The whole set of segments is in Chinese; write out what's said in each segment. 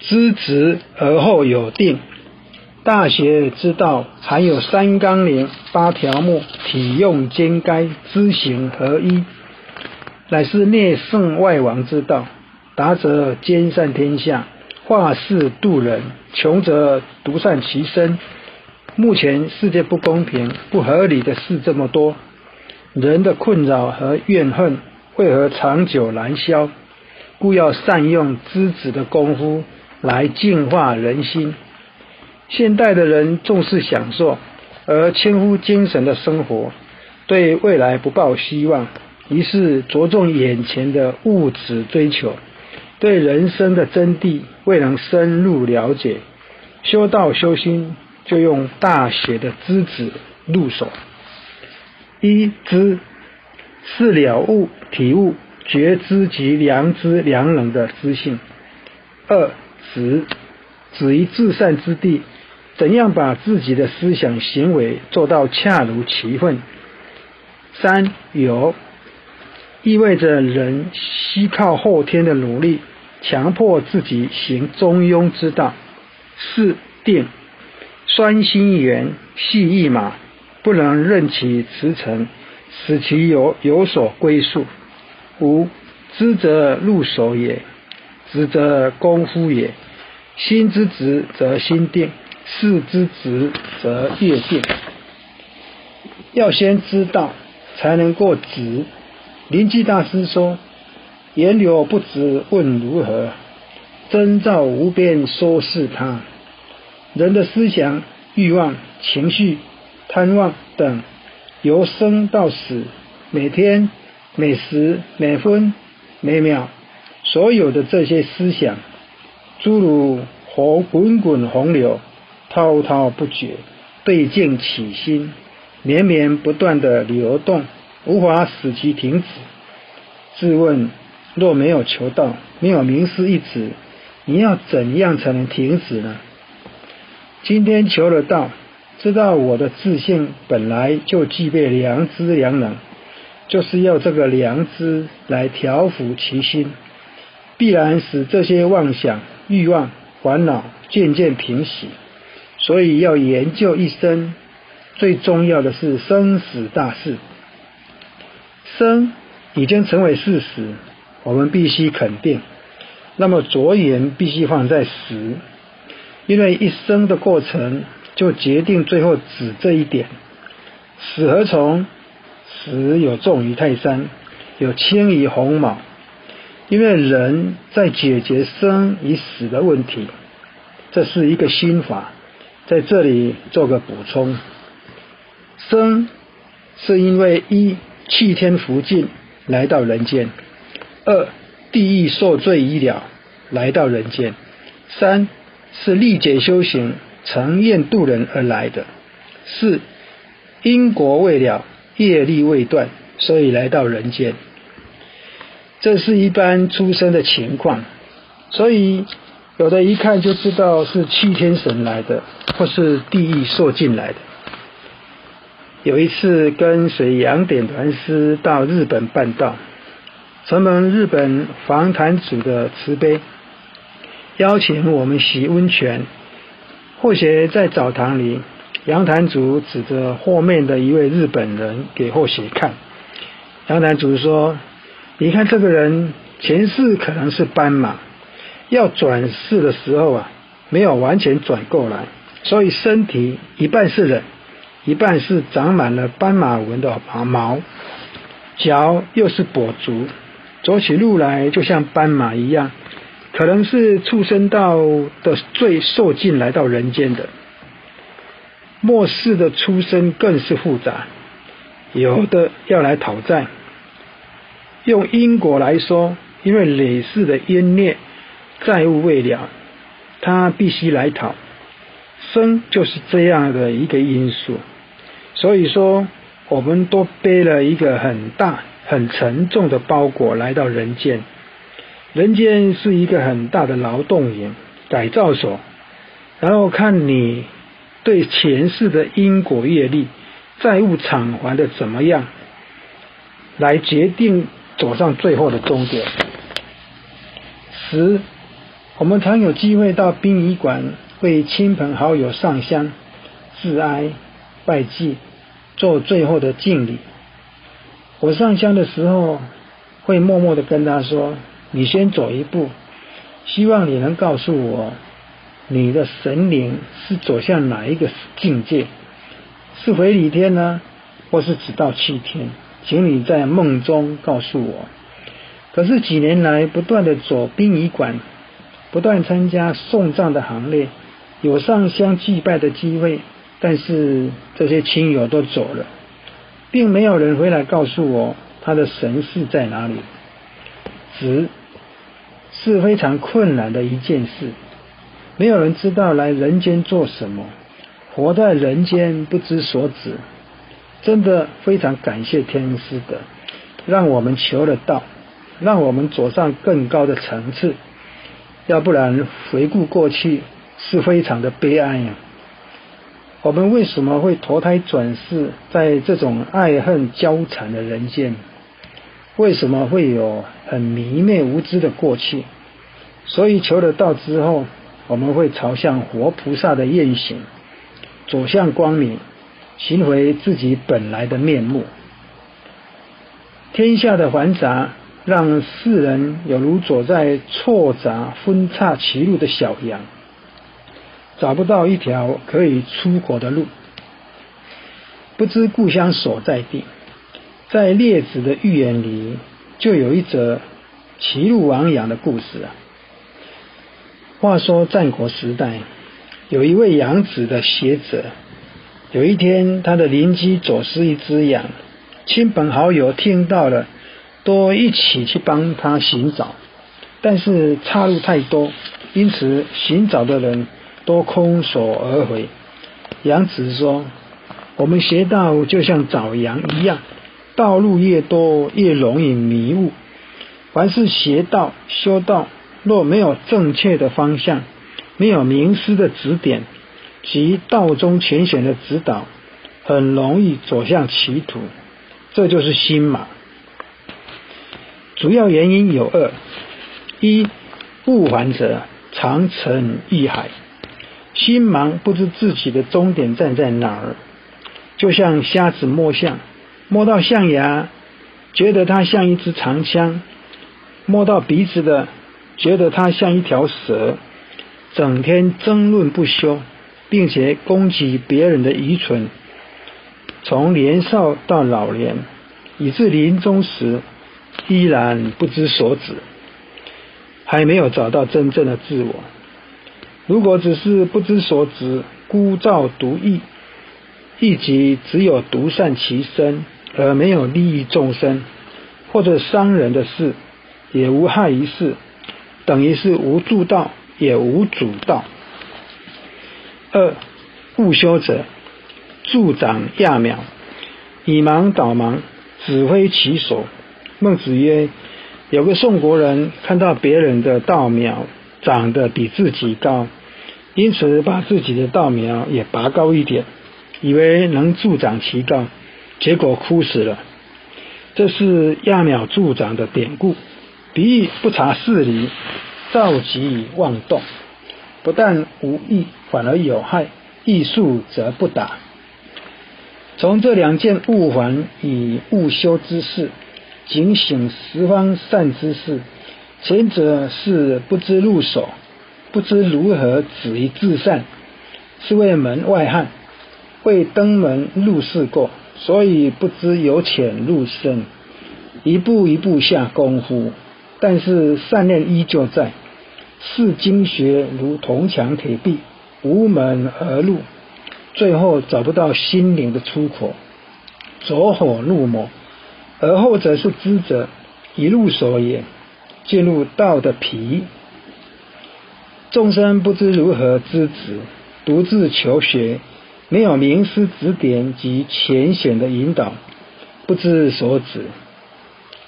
知直而后有定。大学之道含有三纲领、八条目，体用兼该，知行合一，乃是内圣外王之道。达则兼善天下，化世度人；穷则独善其身。目前世界不公平、不合理的事这么多，人的困扰和怨恨为何长久难消？故要善用知止的功夫来净化人心。现代的人重视享受，而轻忽精神的生活，对未来不抱希望，于是着重眼前的物质追求，对人生的真谛未能深入了解。修道修心就用大学的知止入手。一、知是了悟、体悟、觉知及良知良能的知性。二、止于至善之地，怎样把自己的思想行为做到恰如其分。三、有意味着人需靠后天的努力，强迫自己行中庸之道。四、定拴心猿，系一马，不能任其驰骋，使其有所归宿。五、知则入手也，止则功夫也。心之直则心定，事之直则业定。要先知道，才能够止。临济大师说：“言流不止，问如何？真照无边，说是他。”人的思想、欲望、情绪、贪妄等，由生到死，每天、每时、每分、每秒，所有的这些思想，诸如滚滚洪流，滔滔不绝，对境起心，绵绵不断的流动，无法使其停止。自问，若没有求道，没有名师一指，你要怎样才能停止呢？今天求了道，知道我的自性本来就具备良知良能，就是要这个良知来调伏其心，必然使这些妄想、欲望、烦恼渐渐平息。所以要研究一生，最重要的是生死大事。生已经成为事实，我们必须肯定，那么着眼必须放在死，因为一生的过程就决定最后止这一点。死何从？死有重于泰山，有轻于鸿毛。因为人在解决生与死的问题，这是一个心法，在这里做个补充。生是因为一、弃天福尽来到人间；二、地狱受罪已了来到人间；三、是历劫修行承愿度人而来的；四、因果未了，业力未断，所以来到人间。这是一般出生的情况，所以有的一看就知道是弃天神来的，或是地狱受尽来的。有一次跟随杨典禅师到日本办道，承蒙日本房坛主的慈悲，邀请我们洗温泉。或许在澡堂里，杨坛主指着后面的一位日本人给或许看。杨坛主说：“你看这个人前世可能是斑马，要转世的时候没有完全转过来，所以身体一半是人，一半是长满了斑马纹的毛，脚又是跛足，走起路来就像斑马一样，可能是畜生道的罪受尽来到人间的。”末世的出生更是复杂，有的要来讨债。用因果来说，因为累世的冤孽债务未了，他必须来讨。生就是这样的一个因素，所以说我们都背了一个很大很沉重的包裹来到人间。人间是一个很大的劳动营、改造所，然后看你对前世的因果业力、债务偿还的怎么样，来决定走上最后的终点。十我们常有机会到殡仪馆为亲朋好友上香、致哀、拜祭，做最后的敬礼。我上香的时候会默默的跟他说，你先走一步，希望你能告诉我你的神灵是走向哪一个境界，是回理天呢，或是直到七天，请你在梦中告诉我。可是几年来不断的走殡仪馆，不断参加送葬的行列，有上香祭拜的机会，但是这些亲友都走了，并没有人回来告诉我他的神是在哪里。直是非常困难的一件事，没有人知道来人间做什么，活在人间不知所止，真的非常感谢天师的让我们求得到，让我们走上更高的层次，要不然回顾过去是非常的悲哀啊。我们为什么会投胎转世在这种爱恨交缠的人间？为什么会有很迷昧无知的过去？所以求得到之后，我们会朝向活菩萨的愿行，走向光明，寻回自己本来的面目。天下的繁杂让世人有如走在错杂分岔歧路的小羊，找不到一条可以出国的路，不知故乡所在地。在列子的寓言里就有一则歧路亡羊的故事啊。话说战国时代，有一位养子的学者，有一天他的邻居走失一只羊，亲朋好友听到了都一起去帮他寻找，但是岔路太多，因此寻找的人都空手而回。杨子说，我们学道就像找羊一样，道路越多越容易迷雾，凡是学道修道，若没有正确的方向，没有名师的指点及道中全显的指导，很容易走向歧途，这就是心魔。主要原因有二：一，悟凡者常沉于海，心盲不知自己的终点站在哪儿，就像瞎子摸象，摸到象牙觉得它像一支长枪，摸到鼻子的觉得它像一条蛇，整天争论不休，并且攻击别人的愚蠢。从年少到老年，以至临终时，依然不知所止，还没有找到真正的自我。如果只是不知所止，孤照独意，亦即只有独善其身，而没有利益众生或者伤人的事，也无害于事，等于是无助道也无主道。二，悟修者助长揠苗，以盲导盲，指挥其手。孟子曰，有个宋国人看到别人的稻苗长得比自己高，因此把自己的稻苗也拔高一点，以为能助长其高，结果枯死了。这是揠苗助长的典故，比喻不察事理，造极妄动，不但无益，反而有害，欲速则不达。从这两件悟凡与悟修之事，警醒十方善之事。前者是不知入手，不知如何止于至善，是为门外汉，未登门入室过，所以不知由浅入深，一步一步下功夫，但是善念依旧在。视经学如铜墙铁壁，无门而入，最后找不到心灵的出口，走火入魔。而后者是知者，一入手也，进入道的皮。众生不知如何知止，独自求学，没有名师指点及浅显的引导，不知所止。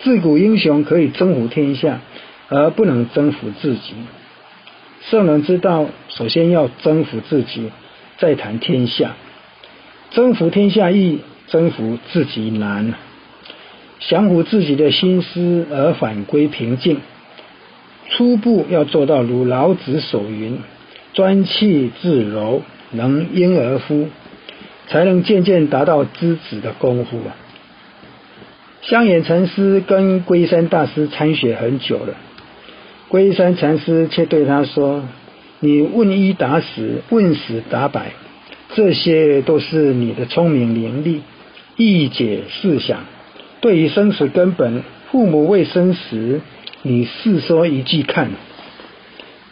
自古英雄可以征服天下，而不能征服自己。圣人之道，首先要征服自己，再谈天下。征服天下易，征服自己难。降服自己的心思而返归平静，初步要做到如老子所云，专气致柔，能婴儿乎，才能渐渐达到知止的功夫啊。香远禅师跟龟山大师参学很久了，龟山禅师却对他说，你问一答十，问十答百，这些都是你的聪明伶俐，一解四想，对于生死根本，父母未生时，你试说一句看。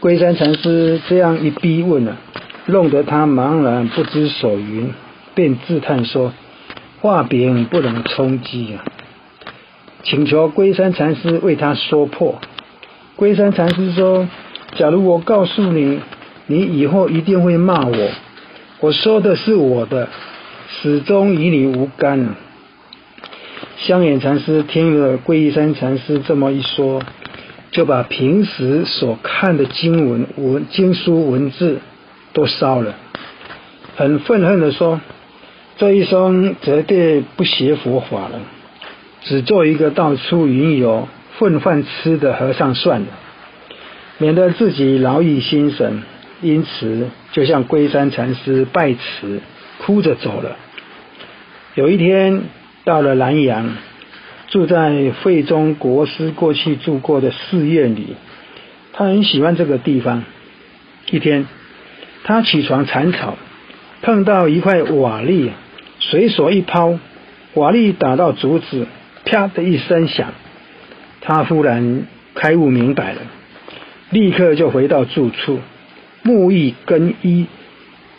龟山禅师这样一逼问啊，弄得他茫然不知所云，便自叹说，画饼不能充饥啊，请求龟山禅师为他说破。龟山禅师说，假如我告诉你，你以后一定会骂我，我说的是我的，始终与你无干啊。香远禅师听了龟山禅师这么一说，就把平时所看的经书文字都烧了，很愤恨地说，这一生绝对不学佛法了，只做一个到处云游混饭吃的和尚算了，免得自己劳役心神。因此就向龟山禅师拜辞，哭着走了。有一天到了南阳，住在慧忠国师过去住过的寺院里，他很喜欢这个地方。一天他起床铲草，碰到一块瓦砾，随手一抛，瓦砾打到竹子，啪的一声响，他忽然开悟明白了，立刻就回到住处，沐浴更衣，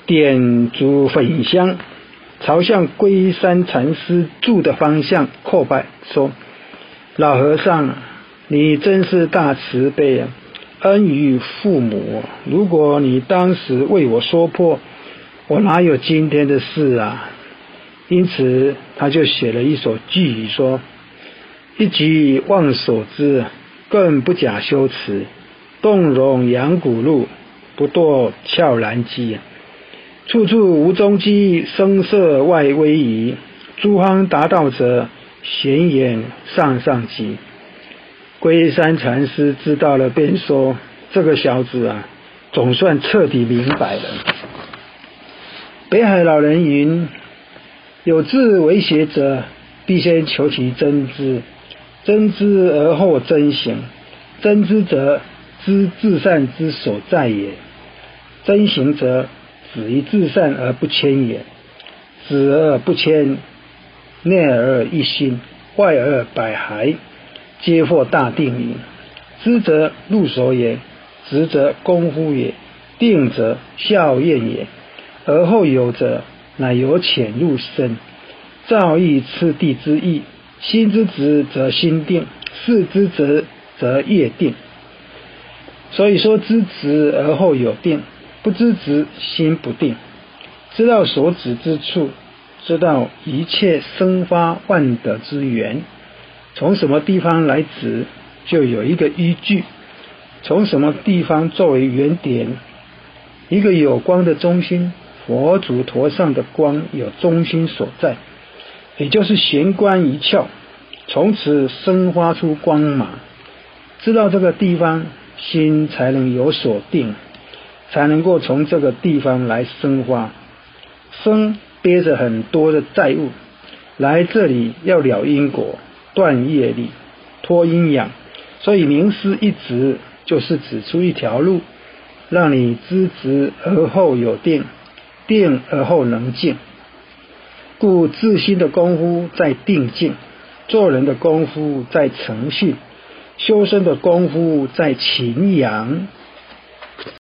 点烛焚香，朝向龟山禅师住的方向叩拜，说，老和尚，你真是大慈悲啊，恩于父母，如果你当时为我说破，我哪有今天的事啊。因此他就写了一首句语说，一举忘所知，更不假修辞，动容扬骨露，不堕峭然机，处处无踪迹，声色外微移，诸行达道者，闲言上上集。龟山禅师知道了，便说，这个小子啊，总算彻底明白了。北海老人云，有志为学者，必先求其真知，真知而后真行，真知者，知至善之所在也，真行者，止于至善而不迁也，止而不迁，内而一心，外而百骸，皆获大定矣。知则入手也，直则功夫也，定则效验也，而后有者，乃由浅入深，造诣次第之意。心之直则心定，事之直则业定。所以说，知直而后有定，不知直心不定。知道所指之处，知道一切生发万德之源，从什么地方来指，就有一个依据，从什么地方作为原点，一个有光的中心，佛祖陀上的光有中心所在，也就是玄关一窍，从此生发出光芒。知道这个地方，心才能有所定，才能够从这个地方来生花。生憋着很多的债务，来这里要了因果，断业力，脱阴阳，所以名师一指就是指出一条路，让你知直而后有定，定而后能静。故自心的功夫在定静，做人的功夫在诚信，修身的功夫在勤养，